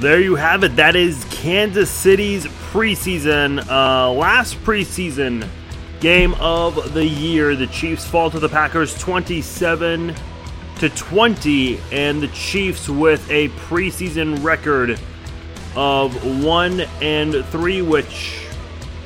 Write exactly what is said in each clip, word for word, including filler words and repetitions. There you have it. That is Kansas City's preseason, uh, last preseason game of the year. The Chiefs fall to the Packers twenty-seven to twenty, and the Chiefs with a preseason record of one and three, which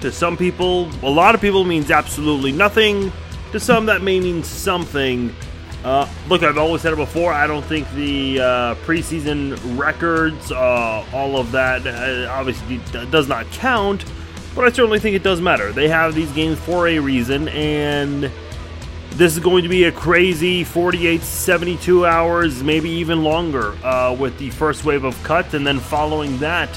to some people, a lot of people, means absolutely nothing. To some, that may mean something. Uh, look, I've always said it before, I don't think the uh, preseason records, uh, all of that, uh, obviously does not count, but I certainly think it does matter. They have these games for a reason, and this is going to be a crazy forty-eight, seventy-two hours, maybe even longer, uh, with the first wave of cuts, and then following that,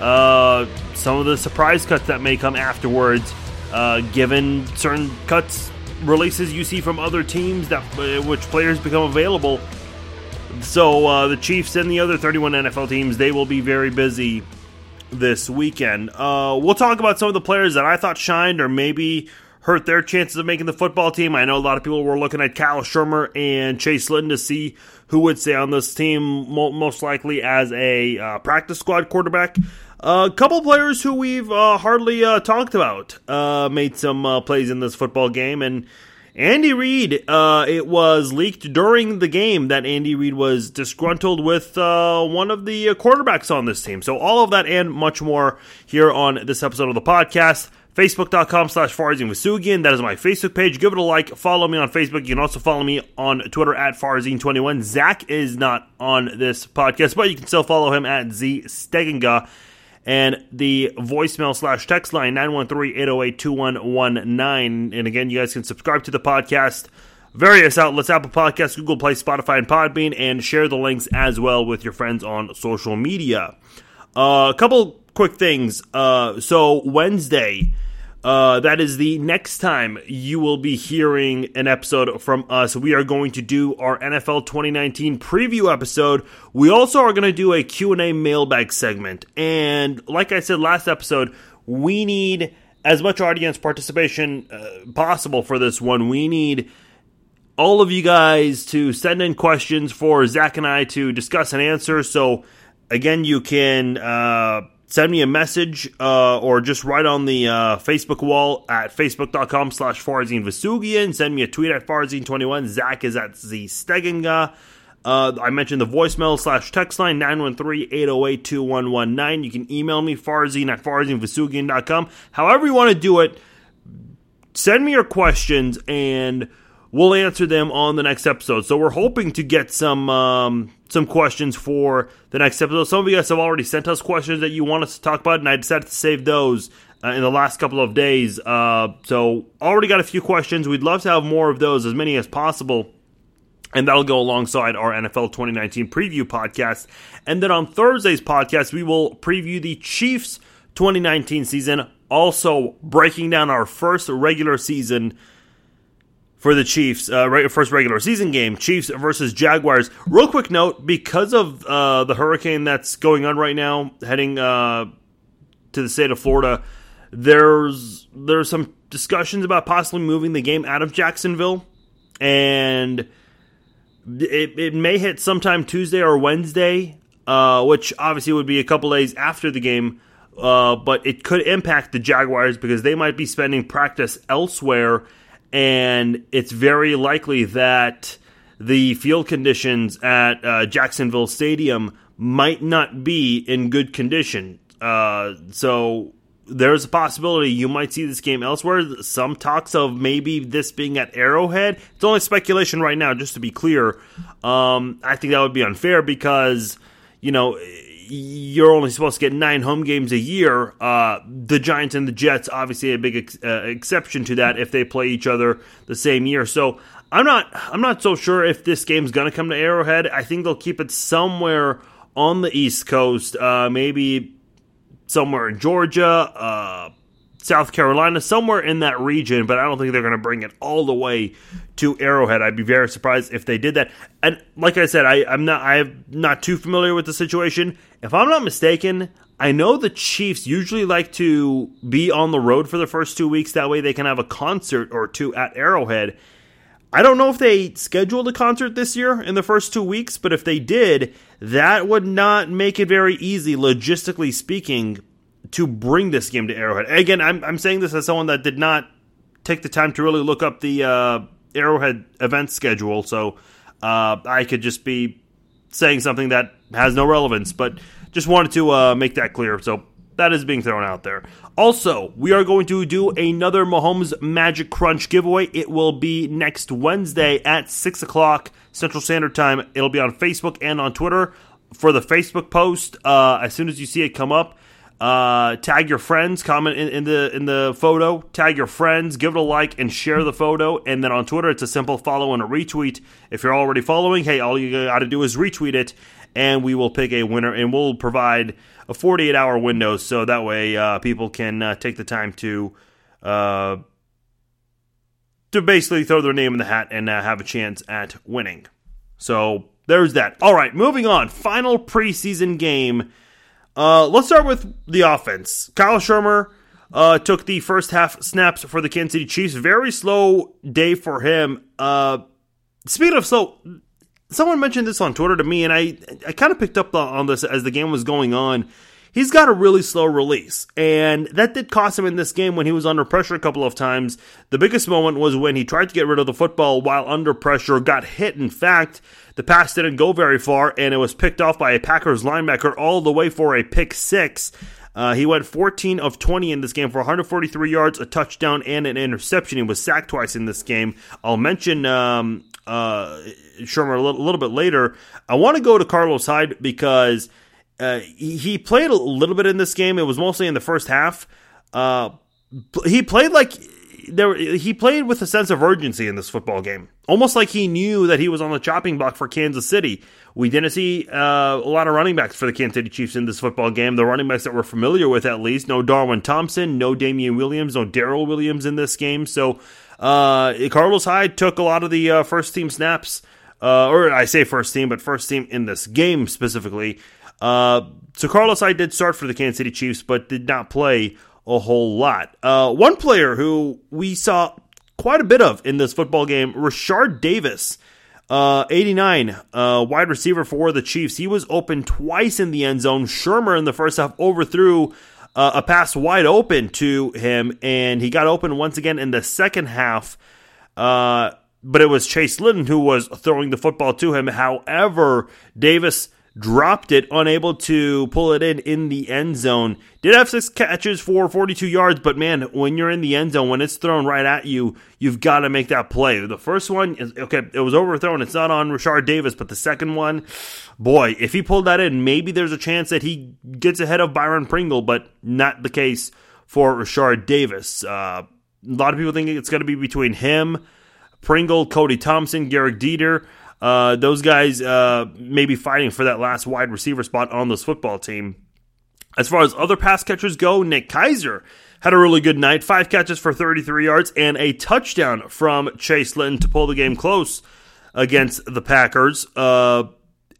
uh, some of the surprise cuts that may come afterwards, uh, given certain cuts, releases you see from other teams that which players become available. So uh, the Chiefs and the other thirty-one N F L teams, they will be very busy this weekend. Uh, we'll talk about some of the players that I thought shined or maybe hurt their chances of making the football team. I know a lot of people were looking at Kyle Shurmur and Chase Litton to see who would stay on this team, most likely as a uh, practice squad quarterback. A uh, couple players who we've uh, hardly uh, talked about uh, made some uh, plays in this football game. And Andy Reid, uh, it was leaked during the game that Andy Reid was disgruntled with uh, one of the quarterbacks on this team. So all of that and much more here on this episode of the podcast. Facebook.com slash FarzineVesugian. That is my Facebook page. Give it a like. Follow me on Facebook. You can also follow me on Twitter at Farzin twenty-one. Zach is not on this podcast, but you can still follow him at zstegenga. And the voicemail slash text line, nine one three, eight oh eight, two one one nine. And again, you guys can subscribe to the podcast, various outlets, Apple Podcasts, Google Play, Spotify, and Podbean, and share the links as well with your friends on social media. Uh, a couple quick things. Uh, so Wednesday, uh, that is the next time you will be hearing an episode from us. We are going to do our N F L twenty nineteen preview episode. We also are going to do a Q and A mailbag segment. And like I said last episode, we need as much audience participation uh, possible for this one. We need all of you guys to send in questions for Zach and I to discuss and answer. So again, you can uh, send me a message uh, or just write on the uh, Facebook wall at facebook.com slash FarzineVesugian. Send me a tweet at Farzin twenty-one. Zach is at zstegenga. Uh, I mentioned the voicemail slash text line, nine one three, eight oh eight, two one one nine. You can email me, Farzin at Farzine Vesugian dot com. However you want to do it, send me your questions and we'll answer them on the next episode. So we're hoping to get some um, some questions for the next episode. Some of you guys have already sent us questions that you want us to talk about, and I decided to save those uh, in the last couple of days. Uh, so already got a few questions. We'd love to have more of those, as many as possible. And that'll go alongside our N F L twenty nineteen preview podcast. And then on Thursday's podcast, we will preview the Chiefs twenty nineteen season, also breaking down our first regular season for the Chiefs, uh, first regular season game, Chiefs versus Jaguars. Real quick note, because of uh, the hurricane that's going on right now, heading uh, to the state of Florida, there's there's some discussions about possibly moving the game out of Jacksonville, and it, it may hit sometime Tuesday or Wednesday, uh, which obviously would be a couple days after the game, uh, but it could impact the Jaguars because they might be spending practice elsewhere. And it's very likely that the field conditions at uh, Jacksonville Stadium might not be in good condition. Uh, so there's a possibility you might see this game elsewhere. Some talks of maybe this being at Arrowhead. It's only speculation right now, just to be clear. Um, I think that would be unfair because, you know, you're only supposed to get nine home games a year. Uh, the Giants and the Jets, obviously, a big ex- uh, exception to that if they play each other the same year. So I'm not, I'm not so sure if this game's going to come to Arrowhead. I think they'll keep it somewhere on the East Coast, uh, maybe somewhere in Georgia, uh, South Carolina, somewhere in that region. But I don't think they're going to bring it all the way to Arrowhead. I'd be very surprised if they did that. And like I said, I, I'm not, I'm not too familiar with the situation. If I'm not mistaken, I know the Chiefs usually like to be on the road for the first two weeks. That way they can have a concert or two at Arrowhead. I don't know if they scheduled a concert this year in the first two weeks, but if they did, that would not make it very easy, logistically speaking, to bring this game to Arrowhead. Again, I'm I'm saying this as someone that did not take the time to really look up the uh, Arrowhead event schedule, so uh, I could just be saying something that has no relevance, but just wanted to uh, make that clear, so that is being thrown out there. Also, we are going to do another Mahomes Magic Crunch giveaway. It will be next Wednesday at six o'clock Central Standard Time. It'll be on Facebook and on Twitter. For the Facebook post, uh, as soon as you see it come up, uh, tag your friends, comment in, in the in the photo, tag your friends, give it a like, and share the photo. And then on Twitter, it's a simple follow and a retweet. If you're already following, hey, all you got to do is retweet it, and we will pick a winner, and we'll provide a forty-eight hour window, so that way uh, people can uh, take the time to uh, to basically throw their name in the hat and uh, have a chance at winning. So there's that. All right, moving on. Final preseason game. Uh, let's start with the offense. Kyle Shurmur uh, took the first half snaps for the Kansas City Chiefs. Very slow day for him. Uh, speaking of slow... Someone mentioned this on Twitter to me, and I I kind of picked up on this as the game was going on. He's got a really slow release, and that did cost him in this game when he was under pressure a couple of times. The biggest moment was when he tried to get rid of the football while under pressure, got hit. In fact, the pass didn't go very far, and it was picked off by a Packers linebacker all the way for a pick six. Uh, he went fourteen of twenty in this game for one forty-three yards, a touchdown, and an interception. He was sacked twice in this game. I'll mention... Um, Uh, Shurmur a little, little bit later. I want to go to Carlos Hyde because uh, he, he played a little bit in this game. It was mostly in the first half. Uh, he played like there. He played with a sense of urgency in this football game, almost like he knew that he was on the chopping block for Kansas City. We didn't see uh, a lot of running backs for the Kansas City Chiefs in this football game. The running backs that we're familiar with, at least, no Darwin Thompson, no Damian Williams, no Daryl Williams in this game. So. Uh, Carlos Hyde took a lot of the uh, first team snaps, uh, or I say first team, but first team in this game specifically. Uh, so Carlos Hyde did start for the Kansas City Chiefs, but did not play a whole lot. Uh, one player who we saw quite a bit of in this football game, Rashad Davis, uh, eighty-nine, uh, wide receiver for the Chiefs. He was open twice in the end zone. Shurmur in the first half overthrew Uh, a pass wide open to him, and he got open once again in the second half. Uh, but it was Chase Litton who was throwing the football to him. However, Davis dropped it, unable to pull it in in the end zone. Did have six catches for forty-two yards, but man, when you're in the end zone, when it's thrown right at you, you've got to make that play. The first one, is, okay, it was overthrown. It's not on Rashad Davis, but the second one, boy, if he pulled that in, maybe there's a chance that he gets ahead of Byron Pringle, but not the case for Rashad Davis. Uh, a lot of people think it's going to be between him, Pringle, Cody Thompson, Garrick Dieter. Uh, those guys uh, may be fighting for that last wide receiver spot on this football team. As far as other pass catchers go, Nick Keizer had a really good night. Five catches for thirty-three yards and a touchdown from Chase Litton to pull the game close against the Packers. Uh,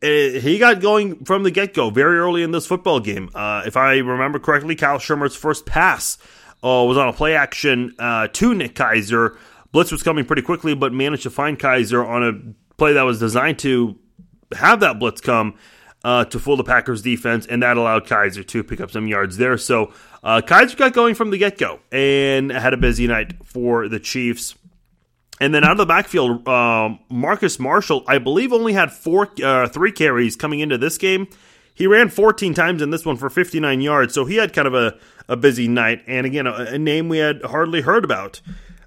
it, he got going from the get-go very early in this football game. Uh, if I remember correctly, Kyle Shurmur's first pass uh, was on a play action uh, to Nick Keizer. Blitz was coming pretty quickly, but managed to find Keizer on a play that was designed to have that blitz come uh, to fool the Packers defense, and that allowed Keizer to pick up some yards there. So uh, Keizer got going from the get-go and had a busy night for the Chiefs. And then out of the backfield, um, Marcus Marshall, I believe, only had four, uh, three carries coming into this game. He ran fourteen times in this one for fifty-nine yards, so he had kind of a, a busy night. And again, a, a name we had hardly heard about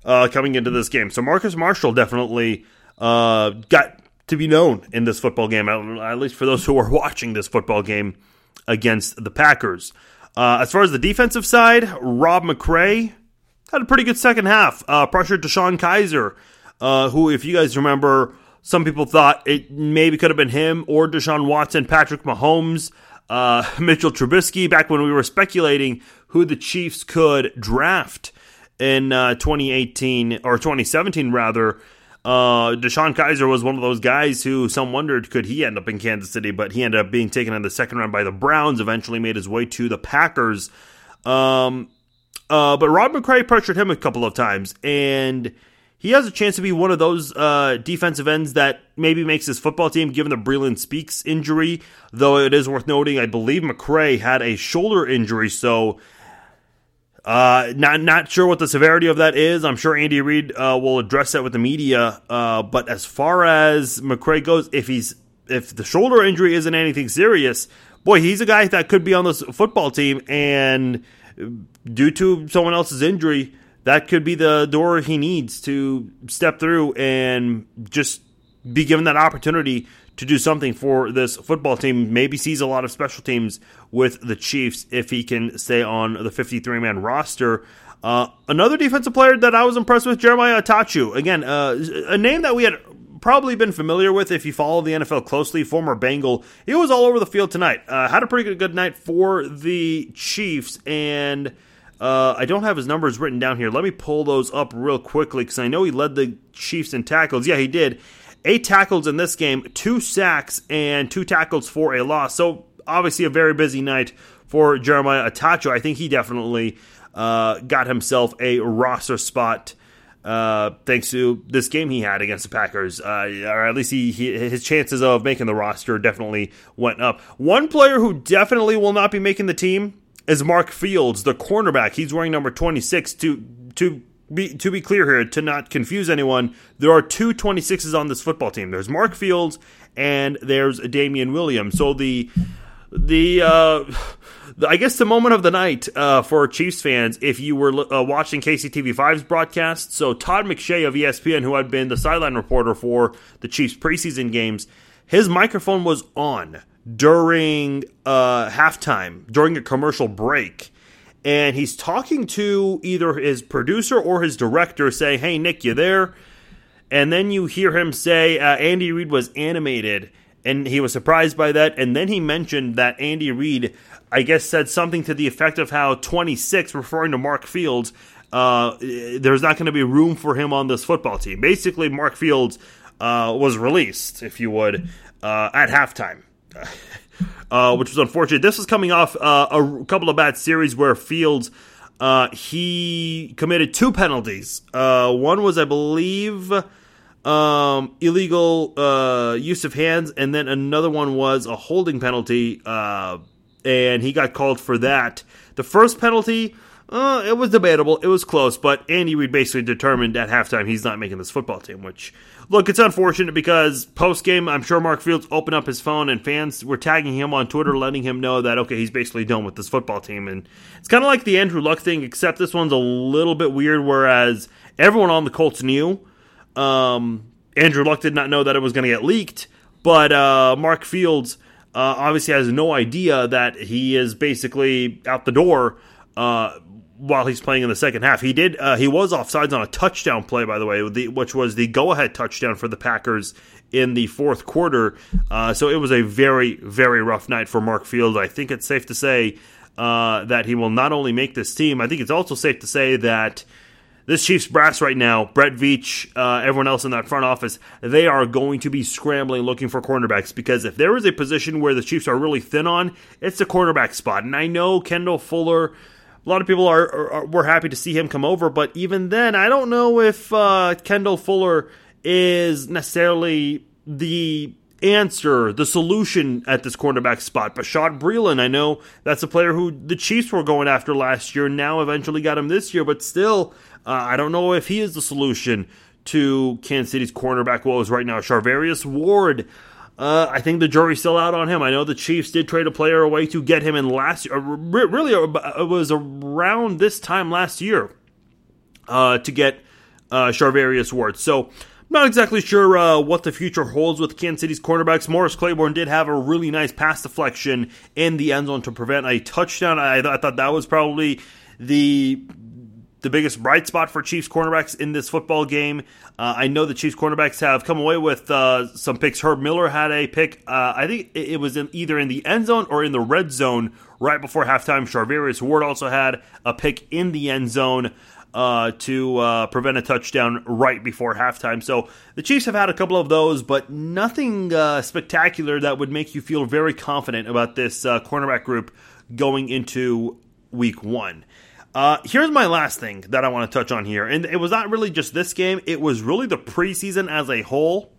uh, coming into this game. So Marcus Marshall definitely... Uh, got to be known in this football game, at least for those who are watching this football game against the Packers. Uh, as far as the defensive side, Rob McCrae had a pretty good second half. Uh, pressured DeShone Kizer, uh, who, if you guys remember, some people thought it maybe could have been him or Deshaun Watson, Patrick Mahomes, uh, Mitchell Trubisky, back when we were speculating who the Chiefs could draft in uh, twenty eighteen, or twenty seventeen rather. Uh, DeShone Kizer was one of those guys who some wondered could he end up in Kansas City, but he ended up being taken in the second round by the Browns, eventually made his way to the Packers. Um, uh, but Rob McCrae pressured him a couple of times, and he has a chance to be one of those uh, defensive ends that maybe makes his football team, given the Breeland Speaks injury. Though it is worth noting, I believe McCrae had a shoulder injury, so uh, not not sure what the severity of that is. I'm sure Andy Reid uh, will address that with the media. Uh, but as far as McCrae goes, if he's if the shoulder injury isn't anything serious, boy, he's a guy that could be on this football team, and due to someone else's injury, that could be the door he needs to step through and just be given that opportunity to do something for this football team. Maybe sees a lot of special teams with the Chiefs if he can stay on the fifty-three man roster. Uh, another defensive player that I was impressed with, Jeremiah Attaochu. Again, uh, a name that we had probably been familiar with if you follow the N F L closely, former Bengal. He was all over the field tonight. Uh, had a pretty good, good night for the Chiefs, and Uh, I don't have his numbers written down here. Let me pull those up real quickly because I know he led the Chiefs in tackles. Yeah, he did. Eight tackles in this game, two sacks, and two tackles for a loss. So, obviously, a very busy night for Jeremiah Attaochu. I think he definitely uh, got himself a roster spot uh, thanks to this game he had against the Packers. Uh, or at least he, he, his chances of making the roster definitely went up. One player who definitely will not be making the team is Mark Fields, the cornerback. He's wearing number twenty-six. To to be to be clear here, to not confuse anyone, there are two twenty-sixes on this football team. There's Mark Fields and there's Damian Williams. So the the uh, I guess the moment of the night uh, for Chiefs fans, if you were uh, watching K C T V five's broadcast. So Todd McShay of E S P N, who had been the sideline reporter for the Chiefs preseason games, his microphone was on during uh, halftime, during a commercial break. And he's talking to either his producer or his director saying, "Hey, Nick, you there?" And then you hear him say uh, Andy Reid was animated, and he was surprised by that. And then he mentioned that Andy Reid, I guess, said something to the effect of how twenty-six, referring to Mark Fields, uh, there's not going to be room for him on this football team. Basically, Mark Fields uh, was released, if you would, uh, at halftime. Uh, which was unfortunate. This was coming off uh, a couple of bad series where Fields, uh, he committed two penalties. Uh, one was, I believe, um, illegal uh, use of hands, and then another one was a holding penalty, uh, and he got called for that. The first penalty, uh, it was debatable. It was close, but Andy Reid basically determined at halftime he's not making this football team, which, look, it's unfortunate because post-game, I'm sure Mark Fields opened up his phone and fans were tagging him on Twitter, letting him know that, okay, he's basically done with this football team. And it's kind of like the Andrew Luck thing, except this one's a little bit weird, whereas everyone on the Colts knew. Um, Andrew Luck did not know that it was going to get leaked, but uh, Mark Fields uh, obviously has no idea that he is basically out the door uh while he's playing in the second half. He did. Uh, he was offsides on a touchdown play, by the way, the, which was the go-ahead touchdown for the Packers in the fourth quarter. Uh, so it was a very, very rough night for Mark Fields. I think it's safe to say uh, that he will not only make this team, I think it's also safe to say that this Chiefs brass right now, Brett Veach, uh, everyone else in that front office, they are going to be scrambling looking for cornerbacks, because if there is a position where the Chiefs are really thin on, it's the cornerback spot. And I know Kendall Fuller, a lot of people are, are, are were happy to see him come over, but even then, I don't know if uh, Kendall Fuller is necessarily the answer, the solution at this cornerback spot. Rashad Breeland, I know that's a player who the Chiefs were going after last year, now eventually got him this year, but still, uh, I don't know if he is the solution to Kansas City's cornerback woes right now. Charvarius Ward, Uh, I think the jury's still out on him. I know the Chiefs did trade a player away to get him in last year. Really, it was around this time last year uh, to get uh, Charvarius Ward. So, I'm not exactly sure uh, what the future holds with Kansas City's cornerbacks. Morris Claiborne did have a really nice pass deflection in the end zone to prevent a touchdown. I, th- I thought that was probably the... the biggest bright spot for Chiefs cornerbacks in this football game. Uh, I know the Chiefs cornerbacks have come away with uh, some picks. Herb Miller had a pick. Uh, I think it was in either in the end zone or in the red zone right before halftime. Charvarius Ward also had a pick in the end zone uh, to uh, prevent a touchdown right before halftime. So the Chiefs have had a couple of those, but nothing uh, spectacular that would make you feel very confident about this uh, cornerback group going into week one. Uh, here's my last thing that I want to touch on here. And it was not really just this game. It was really the preseason as a whole.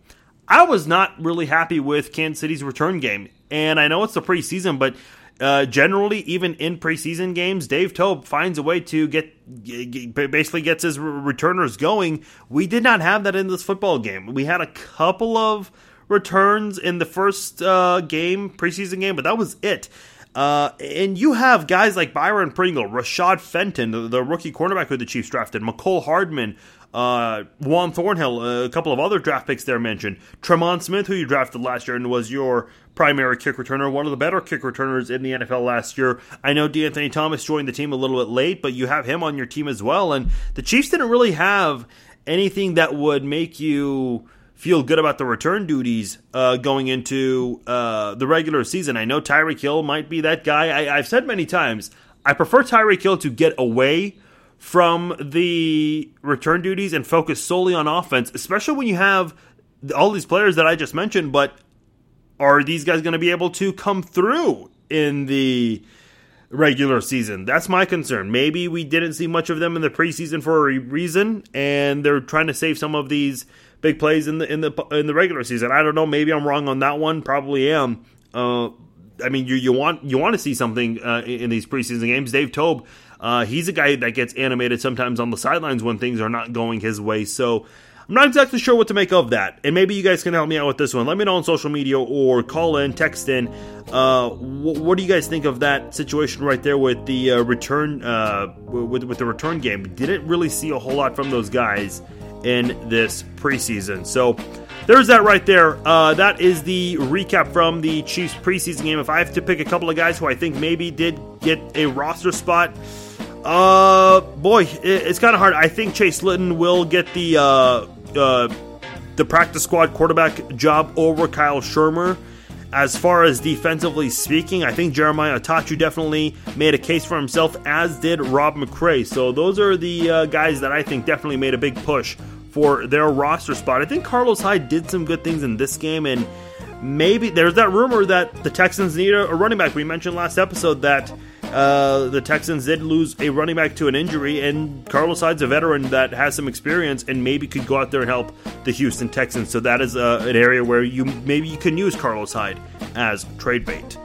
I was not really happy with Kansas City's return game. And I know it's the preseason, but uh, generally, even in preseason games, Dave Toub finds a way to get, get basically gets his returners going. We did not have that in this football game. We had a couple of returns in the first uh, game, preseason game, but that was it. Uh, and you have guys like Byron Pringle, Rashad Fenton, the, the rookie cornerback who the Chiefs drafted, McCole Hardman, uh, Juan Thornhill, a couple of other draft picks there mentioned, Tremont Smith, who you drafted last year and was your primary kick returner, one of the better kick returners in the N F L last year. I know D'Anthony Thomas joined the team a little bit late, but you have him on your team as well. And the Chiefs didn't really have anything that would make you feel good about the return duties uh, going into uh, the regular season. I know Tyreek Hill might be that guy. I, I've said many times, I prefer Tyreek Hill to get away from the return duties and focus solely on offense, especially when you have all these players that I just mentioned, but are these guys going to be able to come through in the regular season? That's my concern. Maybe we didn't see much of them in the preseason for a reason, and they're trying to save some of these big plays in the in the in the regular season. I don't know. Maybe I'm wrong on that one. Probably am. Uh, I mean, you you want you want to see something uh, in these preseason games. Dave Toub, uh, he's a guy that gets animated sometimes on the sidelines when things are not going his way. So I'm not exactly sure what to make of that. And maybe you guys can help me out with this one. Let me know on social media or call in, text in. Uh, wh- what do you guys think of that situation right there with the uh, return uh, with with the return game? Didn't really see a whole lot from those guys in this preseason. So there's that right there. Uh, that is the recap from the Chiefs preseason game. If I have to pick a couple of guys who I think maybe did get a roster spot, uh, boy, it, it's kind of hard. I think Chase Litton will get the uh, uh, the practice squad quarterback job over Kyle Shurmur. As far as defensively speaking, I think Jeremiah Attaochu definitely made a case for himself, as did Rob McCrae. So those are the uh, guys that I think definitely made a big push for their roster spot. I think Carlos Hyde did some good things in this game, and maybe there's that rumor that the Texans need a running back. We mentioned last episode that uh, the Texans did lose a running back to an injury, and Carlos Hyde's a veteran that has some experience and maybe could go out there and help the Houston Texans. So that is uh, an area where you maybe you can use Carlos Hyde as trade bait.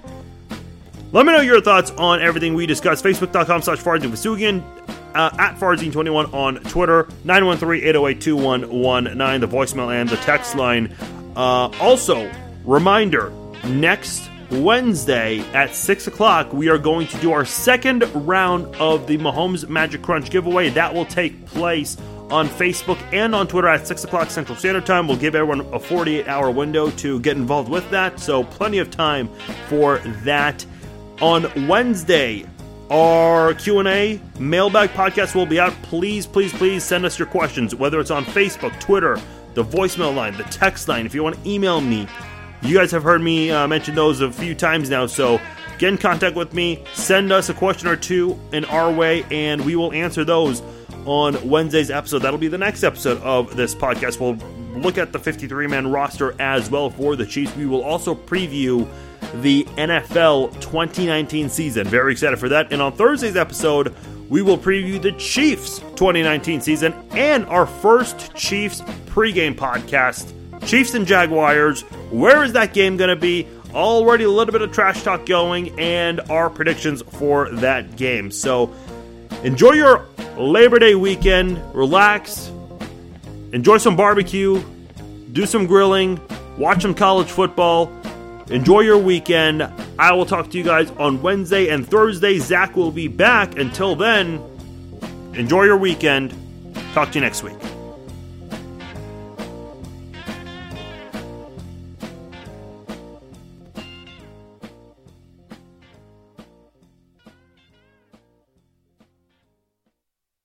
Let me know your thoughts on everything we discussed. Facebook.com slash FarzineVesugian, uh, at Farzin twenty-one on Twitter, nine one three, eight oh eight, two one one nine, the voicemail and the text line. Uh, also, reminder, next Wednesday at six o'clock, we are going to do our second round of the Mahomes Magic Crunch giveaway. That will take place on Facebook and on Twitter at six o'clock Central Standard Time. We'll give everyone a forty-eight hour window to get involved with that, so plenty of time for that. On Wednesday, our Q and A mailbag podcast will be out. Please, please, please send us your questions, whether it's on Facebook, Twitter, the voicemail line, the text line. If you want to email me, you guys have heard me uh, mention those a few times now, so get in contact with me, send us a question or two in our way, and we will answer those on Wednesday's episode. That'll be the next episode of this podcast. We'll look at the fifty-three man roster as well for the Chiefs. We will also preview the N F L twenty nineteen season. Very excited for that. And on Thursday's episode, we will preview the Chiefs twenty nineteen season and our first Chiefs pregame podcast, Chiefs and Jaguars. Where is that game going to be? Already a little bit of trash talk going, and our predictions for that game. So enjoy your Labor Day weekend. Relax. Enjoy some barbecue. Do some grilling. Watch some college football. Enjoy your weekend. I will talk to you guys on Wednesday and Thursday. Zach will be back. Until then, enjoy your weekend. Talk to you next week.